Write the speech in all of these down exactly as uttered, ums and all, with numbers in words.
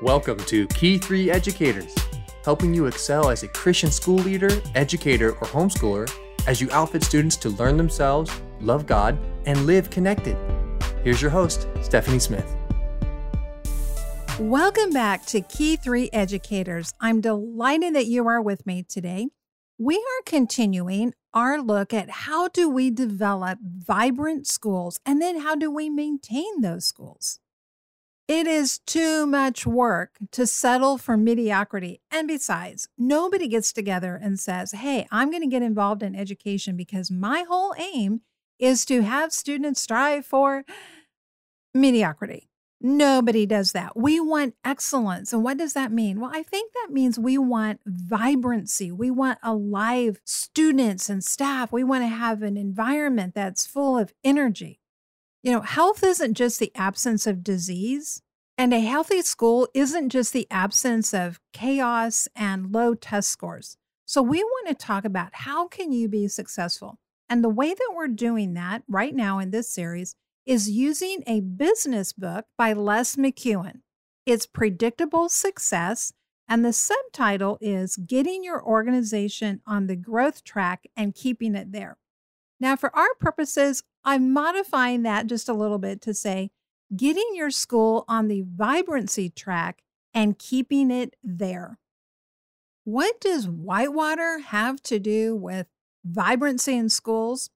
Welcome to Key three Educators, helping you excel as a Christian school leader, educator, or homeschooler as you outfit students to learn themselves, love God, and live connected. Here's your host, Stephanie Smith. Welcome back to Key three Educators. I'm delighted that you are with me today. We are continuing our look at how do we develop vibrant schools, and then how do we maintain those schools? It is too much work to settle for mediocrity. And besides, nobody gets together and says, hey, I'm going to get involved in education because my whole aim is to have students strive for mediocrity. Nobody does that. We want excellence. And what does that mean? Well, I think that means we want vibrancy. We want alive students and staff. We want to have an environment that's full of energy. You know, health isn't just the absence of disease, and a healthy school isn't just the absence of chaos and low test scores. So we want to talk about how can you be successful? And the way that we're doing that right now in this series is using a business book by Les McKeown. It's Predictable Success, and the subtitle is Getting Your Organization on the Growth Track and Keeping It There. Now, for our purposes, I'm modifying that just a little bit to say, getting your school on the vibrancy track and keeping it there. What does Whitewater have to do with vibrancy in schools?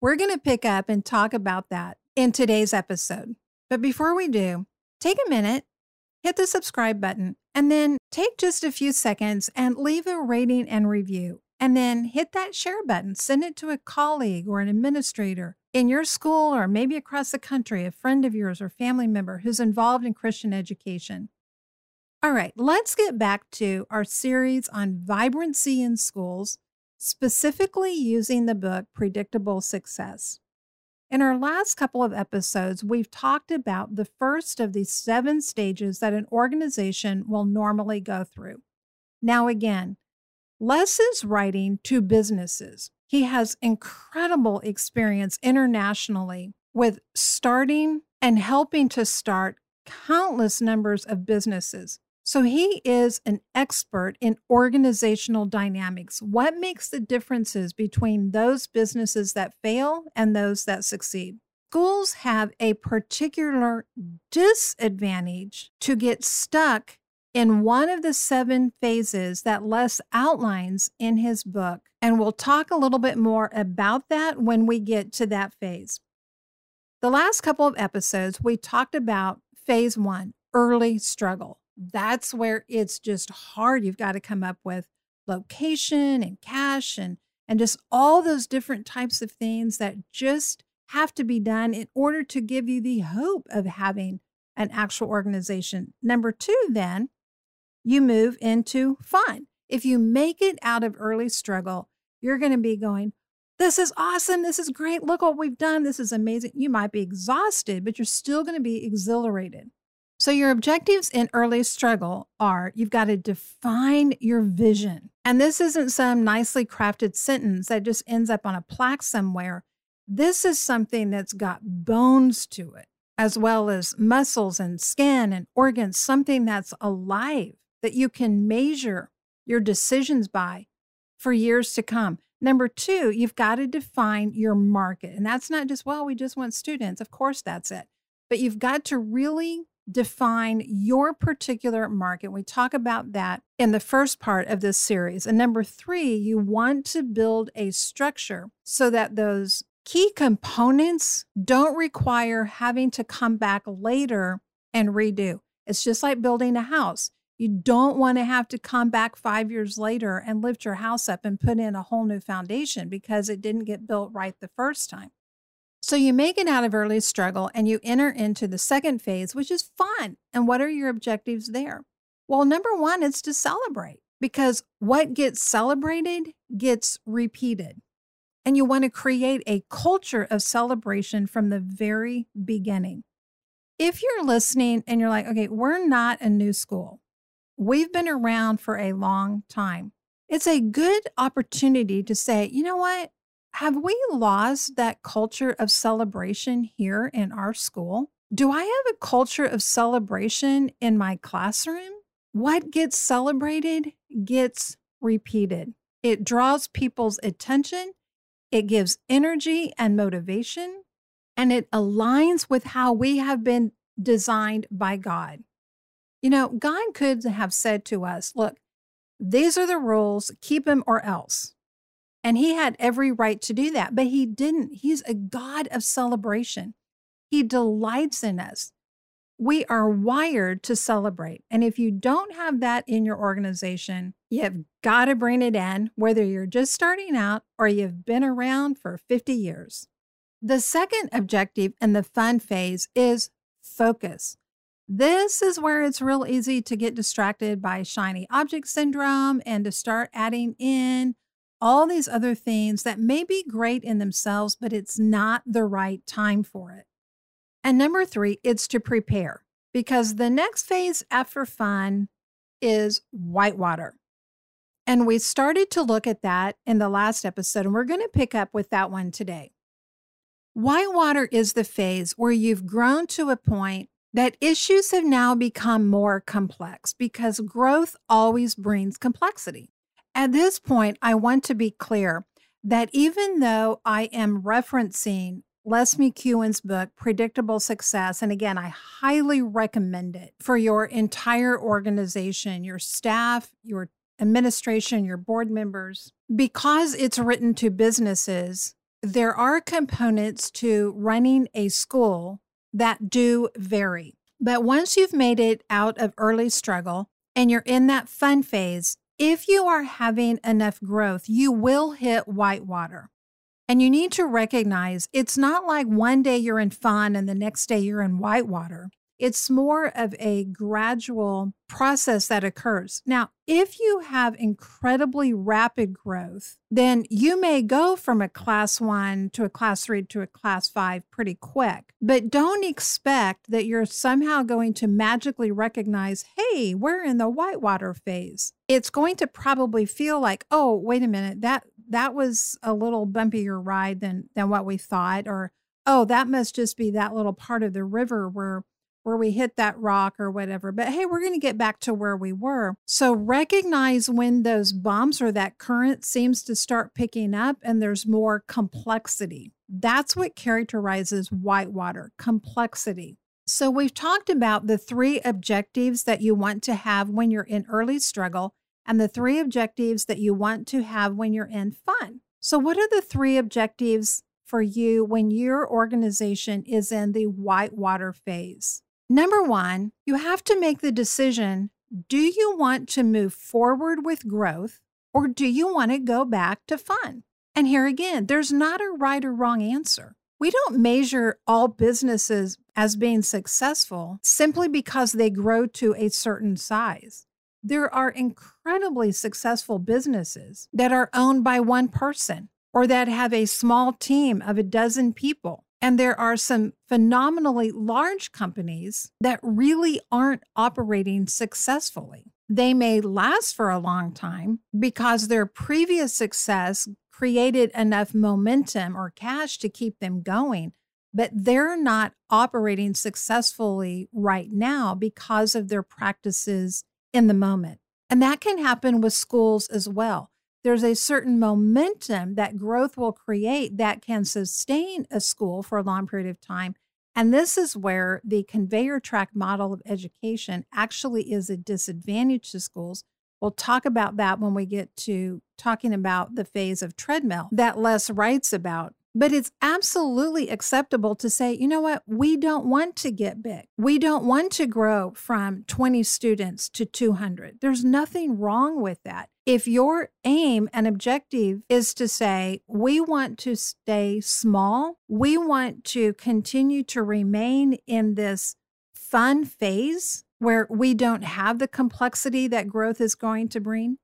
We're going to pick up and talk about that in today's episode. But before we do, take a minute, hit the subscribe button, and then take just a few seconds and leave a rating and review. And then hit that share button, send it to a colleague or an administrator in your school or maybe across the country, a friend of yours or family member who's involved in Christian education. All right, let's get back to our series on vibrancy in schools, specifically using the book Predictable Success. In our last couple of episodes, we've talked about the first of the seven stages that an organization will normally go through. Now again, Les is writing to businesses. He has incredible experience internationally with starting and helping to start countless numbers of businesses. So he is an expert in organizational dynamics. What makes the differences between those businesses that fail and those that succeed? Schools have a particular disadvantage to get stuck in one of the seven phases that Les outlines in his book, and we'll talk a little bit more about that when we get to that phase. The last couple of episodes, we talked about phase one, early struggle. That's where it's just hard. You've got to come up with location and cash and, and just all those different types of things that just have to be done in order to give you the hope of having an actual organization. Number two, then, you move into fun. If you make it out of early struggle, you're going to be going, this is awesome. This is great. Look what we've done. This is amazing. You might be exhausted, but you're still going to be exhilarated. So your objectives in early struggle are you've got to define your vision. And this isn't some nicely crafted sentence that just ends up on a plaque somewhere. This is something that's got bones to it, as well as muscles and skin and organs, something that's alive that you can measure your decisions by for years to come. Number two, you've got to define your market. And that's not just, well, we just want students. Of course, that's it. But you've got to really define your particular market. We talk about that in the first part of this series. And number three, you want to build a structure so that those key components don't require having to come back later and redo. It's just like building a house. You don't want to have to come back five years later and lift your house up and put in a whole new foundation because it didn't get built right the first time. So you make it out of early struggle and you enter into the second phase, which is fun. And what are your objectives there? Well, number one is to celebrate, because what gets celebrated gets repeated. And you want to create a culture of celebration from the very beginning. If you're listening and you're like, okay, we're not a new school. We've been around for a long time. It's a good opportunity to say, you know what? Have we lost that culture of celebration here in our school? Do I have a culture of celebration in my classroom? What gets celebrated gets repeated. It draws people's attention, it gives energy and motivation, and it aligns with how we have been designed by God. You know, God could have said to us, look, these are the rules, keep them or else. And he had every right to do that, but he didn't. He's a God of celebration. He delights in us. We are wired to celebrate. And if you don't have that in your organization, you've got to bring it in, whether you're just starting out or you've been around for fifty years. The second objective in the fun phase is focus. This is where it's real easy to get distracted by shiny object syndrome and to start adding in all these other things that may be great in themselves, but it's not the right time for it. And number three, it's to prepare, because the next phase after fun is Whitewater. And we started to look at that in the last episode, and we're going to pick up with that one today. Whitewater is the phase where you've grown to a point that issues have now become more complex, because growth always brings complexity. At this point, I want to be clear that even though I am referencing Les McKeown's book, Predictable Success, and again, I highly recommend it for your entire organization, your staff, your administration, your board members, because it's written to businesses, there are components to running a school that do vary. But once you've made it out of early struggle and you're in that fun phase, if you are having enough growth, you will hit Whitewater. And you need to recognize it's not like one day you're in fun and the next day you're in Whitewater. It's more of a gradual process that occurs. Now, if you have incredibly rapid growth, then you may go from a class one to a class three to a class five pretty quick. But don't expect that you're somehow going to magically recognize, hey, we're in the Whitewater phase. It's going to probably feel like, oh, wait a minute, that that was a little bumpier ride than, than what we thought. Or, oh, that must just be that little part of the river where where we hit that rock or whatever. But hey, we're going to get back to where we were. So recognize when those bumps or that current seems to start picking up and there's more complexity. That's what characterizes Whitewater, complexity. So we've talked about the three objectives that you want to have when you're in early struggle and the three objectives that you want to have when you're in fun. So what are the three objectives for you when your organization is in the Whitewater phase? Number one, you have to make the decision, do you want to move forward with growth or do you want to go back to fun? And here again, there's not a right or wrong answer. We don't measure all businesses as being successful simply because they grow to a certain size. There are incredibly successful businesses that are owned by one person or that have a small team of a dozen people. And there are some phenomenally large companies that really aren't operating successfully. They may last for a long time because their previous success created enough momentum or cash to keep them going, but they're not operating successfully right now because of their practices in the moment. And that can happen with schools as well. There's a certain momentum that growth will create that can sustain a school for a long period of time. And this is where the conveyor track model of education actually is a disadvantage to schools. We'll talk about that when we get to talking about the phase of treadmill that Les writes about. But it's absolutely acceptable to say, you know what, we don't want to get big. We don't want to grow from twenty students to two hundred. There's nothing wrong with that. If your aim and objective is to say, we want to stay small, we want to continue to remain in this fun phase where we don't have the complexity that growth is going to bring,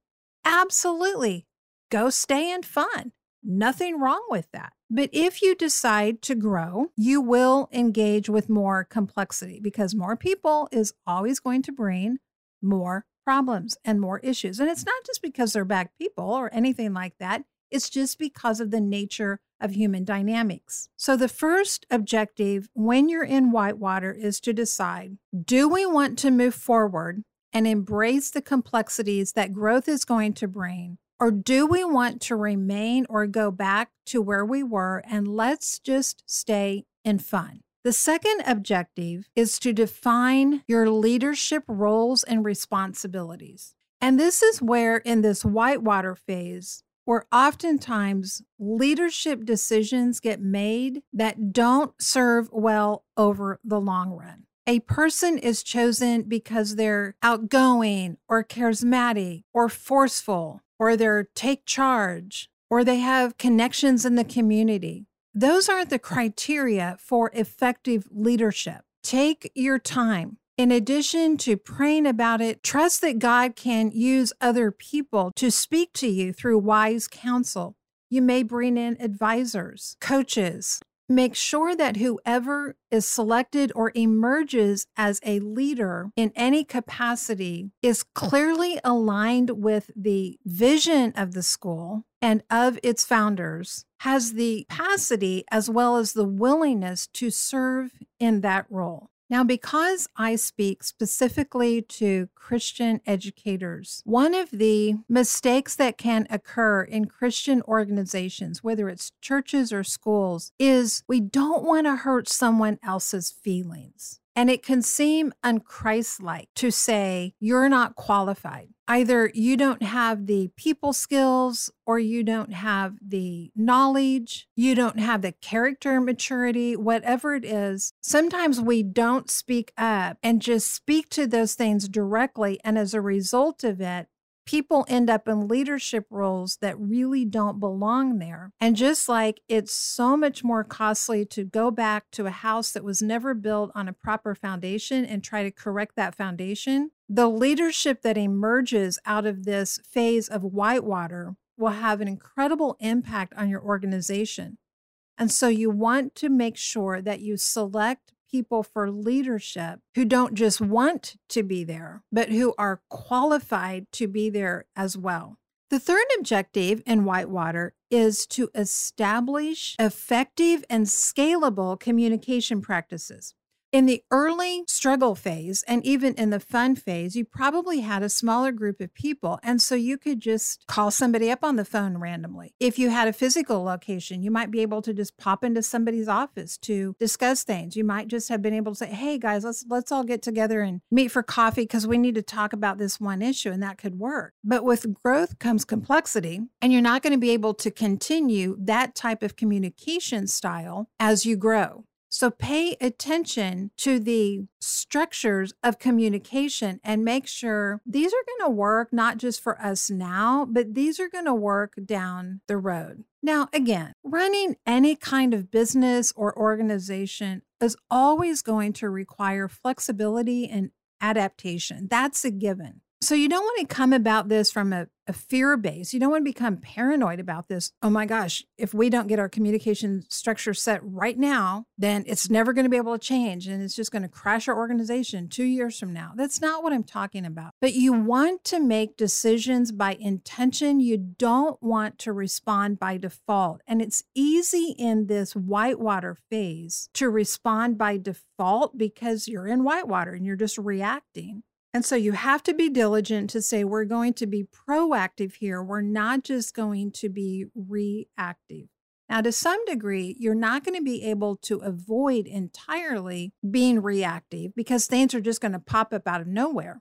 absolutely, go stay in fun. Nothing wrong with that. But if you decide to grow, you will engage with more complexity because more people is always going to bring more problems and more issues. And it's not just because they're bad people or anything like that. It's just because of the nature of human dynamics. So the first objective when you're in Whitewater is to decide, do we want to move forward and embrace the complexities that growth is going to bring? Or do we want to remain or go back to where we were and let's just stay in fun? The second objective is to define your leadership roles and responsibilities. And this is where in this Whitewater phase, where oftentimes leadership decisions get made that don't serve well over the long run. A person is chosen because they're outgoing or charismatic or forceful, or they're take charge, or they have connections in the community. Those aren't the criteria for effective leadership. Take your time. In addition to praying about it, trust that God can use other people to speak to you through wise counsel. You may bring in advisors, coaches. Make sure that whoever is selected or emerges as a leader in any capacity is clearly aligned with the vision of the school and of its founders, has the capacity as well as the willingness to serve in that role. Now, because I speak specifically to Christian educators, one of the mistakes that can occur in Christian organizations, whether it's churches or schools, is we don't want to hurt someone else's feelings. And it can seem un-Christ-like to say, you're not qualified. Either you don't have the people skills, or you don't have the knowledge, you don't have the character maturity, whatever it is. Sometimes we don't speak up and just speak to those things directly. And as a result of it, people end up in leadership roles that really don't belong there. And just like it's so much more costly to go back to a house that was never built on a proper foundation and try to correct that foundation, the leadership that emerges out of this phase of Whitewater will have an incredible impact on your organization. And so you want to make sure that you select people for leadership who don't just want to be there, but who are qualified to be there as well. The third objective in Whitewater is to establish effective and scalable communication practices. In the early struggle phase, and even in the fun phase, you probably had a smaller group of people, and so you could just call somebody up on the phone randomly. If you had a physical location, you might be able to just pop into somebody's office to discuss things. You might just have been able to say, hey guys, let's let's all get together and meet for coffee because we need to talk about this one issue, and that could work. But with growth comes complexity, and you're not going to be able to continue that type of communication style as you grow. So pay attention to the structures of communication and make sure these are going to work not just for us now, but these are going to work down the road. Now, again, running any kind of business or organization is always going to require flexibility and adaptation. That's a given. So you don't want to come about this from a, a fear base. You don't want to become paranoid about this. Oh my gosh, if we don't get our communication structure set right now, then it's never going to be able to change and it's just going to crash our organization two years from now. That's not what I'm talking about. But you want to make decisions by intention. You don't want to respond by default. And it's easy in this Whitewater phase to respond by default because you're in Whitewater and you're just reacting. And so you have to be diligent to say, we're going to be proactive here. We're not just going to be reactive. Now, to some degree, you're not going to be able to avoid entirely being reactive because things are just going to pop up out of nowhere.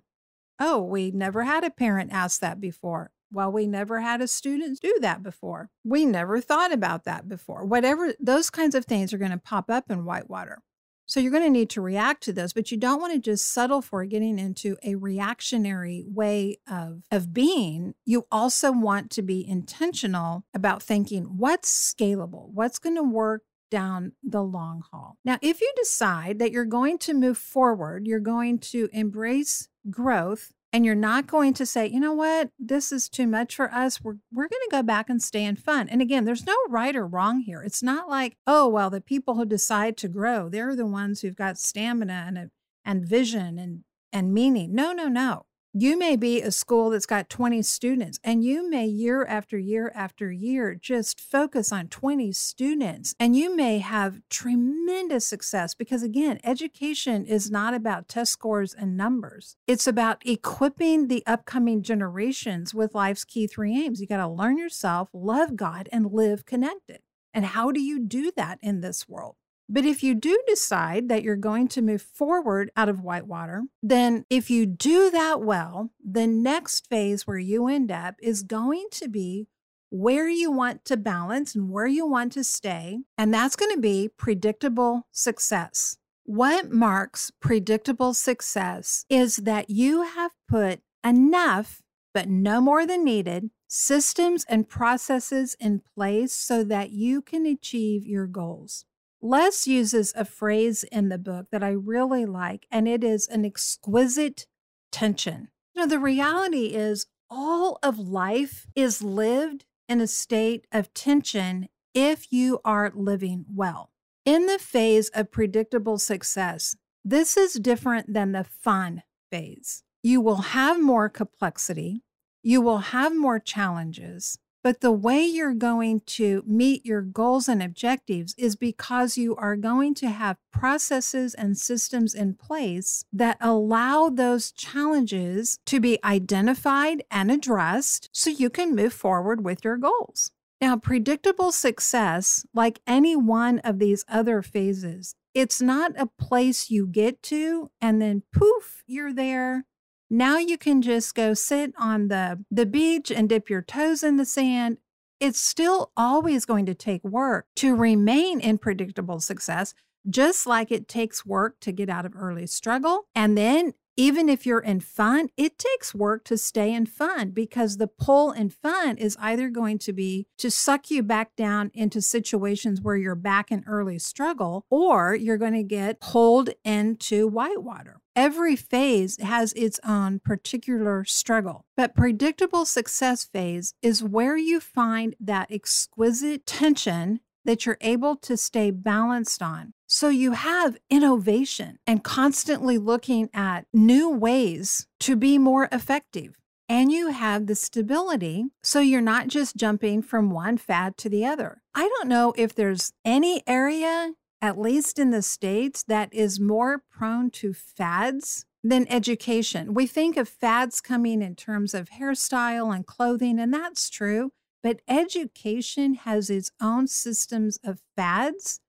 Oh, we never had a parent ask that before. Well, we never had a student do that before. We never thought about that before. Whatever, those kinds of things are going to pop up in Whitewater. So you're going to need to react to those, but you don't want to just settle for getting into a reactionary way of, of being. You also want to be intentional about thinking what's scalable, what's going to work down the long haul. Now, if you decide that you're going to move forward, you're going to embrace growth, and you're not going to say, you know what, this is too much for us. We're, we're going to go back and stay in fun. And again, there's no right or wrong here. It's not like, oh, well, the people who decide to grow, they're the ones who've got stamina and, and vision and, and meaning. No, no, no. You may be a school that's got twenty students, and you may year after year after year just focus on twenty students, and you may have tremendous success because, again, education is not about test scores and numbers. It's about equipping the upcoming generations with life's key three aims. You got to learn yourself, love God, and live connected. And how do you do that in this world? But if you do decide that you're going to move forward out of Whitewater, then if you do that well, the next phase where you end up is going to be where you want to balance and where you want to stay. And that's going to be predictable success. What marks predictable success is that you have put enough, but no more than needed, systems and processes in place so that you can achieve your goals. Les uses a phrase in the book that I really like, and it is an exquisite tension. You know, the reality is all of life is lived in a state of tension if you are living well. In the phase of predictable success, this is different than the fun phase. You will have more complexity. You will have more challenges. But the way you're going to meet your goals and objectives is because you are going to have processes and systems in place that allow those challenges to be identified and addressed so you can move forward with your goals. Now, predictable success, like any one of these other phases, it's not a place you get to and then poof, you're there. Now you can just go sit on the, the beach and dip your toes in the sand. It's still always going to take work to remain in predictable success, just like it takes work to get out of early struggle. And then even if you're in fun, it takes work to stay in fun because the pull in fun is either going to be to suck you back down into situations where you're back in early struggle, or you're going to get pulled into Whitewater. Every phase has its own particular struggle, but predictable success phase is where you find that exquisite tension that you're able to stay balanced on. So you have innovation and constantly looking at new ways to be more effective. And you have the stability, so you're not just jumping from one fad to the other. I don't know if there's any area, at least in the States, that is more prone to fads than education. We think of fads coming in terms of hairstyle and clothing, and that's true, but education has its own systems of fads.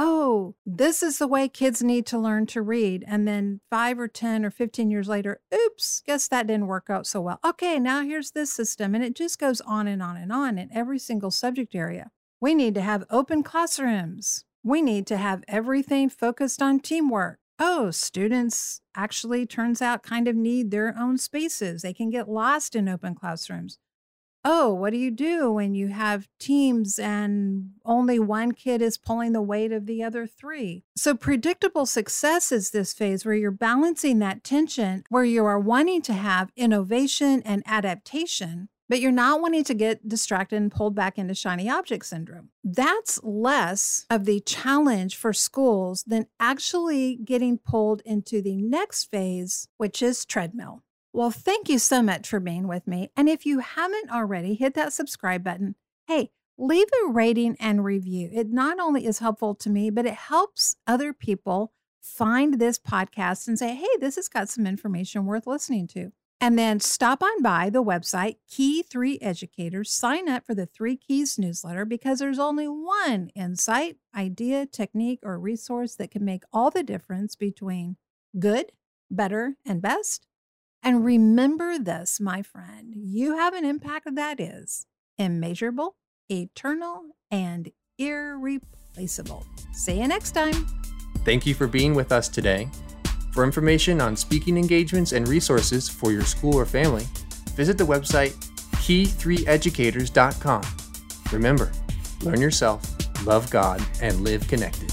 Oh, this is the way kids need to learn to read. And then five or ten or fifteen years later, oops, guess that didn't work out so well. Okay, now here's this system. And it just goes on and on and on in every single subject area. We need to have open classrooms. We need to have everything focused on teamwork. Oh, students actually, turns out, kind of need their own spaces. They can get lost in open classrooms. Oh, what do you do when you have teams and only one kid is pulling the weight of the other three? So predictable success is this phase where you're balancing that tension, where you are wanting to have innovation and adaptation, but you're not wanting to get distracted and pulled back into shiny object syndrome. That's less of the challenge for schools than actually getting pulled into the next phase, which is treadmill. Well, thank you so much for being with me. And if you haven't already, hit that subscribe button. Hey, leave a rating and review. It not only is helpful to me, but it helps other people find this podcast and say, hey, this has got some information worth listening to. And then stop on by the website, Key three Educators. Sign up for the Three Keys newsletter because there's only one insight, idea, technique, or resource that can make all the difference between good, better, and best. And remember this, my friend, you have an impact that is immeasurable, eternal, and irreplaceable. See you next time. Thank you for being with us today. For information on speaking engagements and resources for your school or family, visit the website key three educators dot com. Remember, learn yourself, love God, and live connected.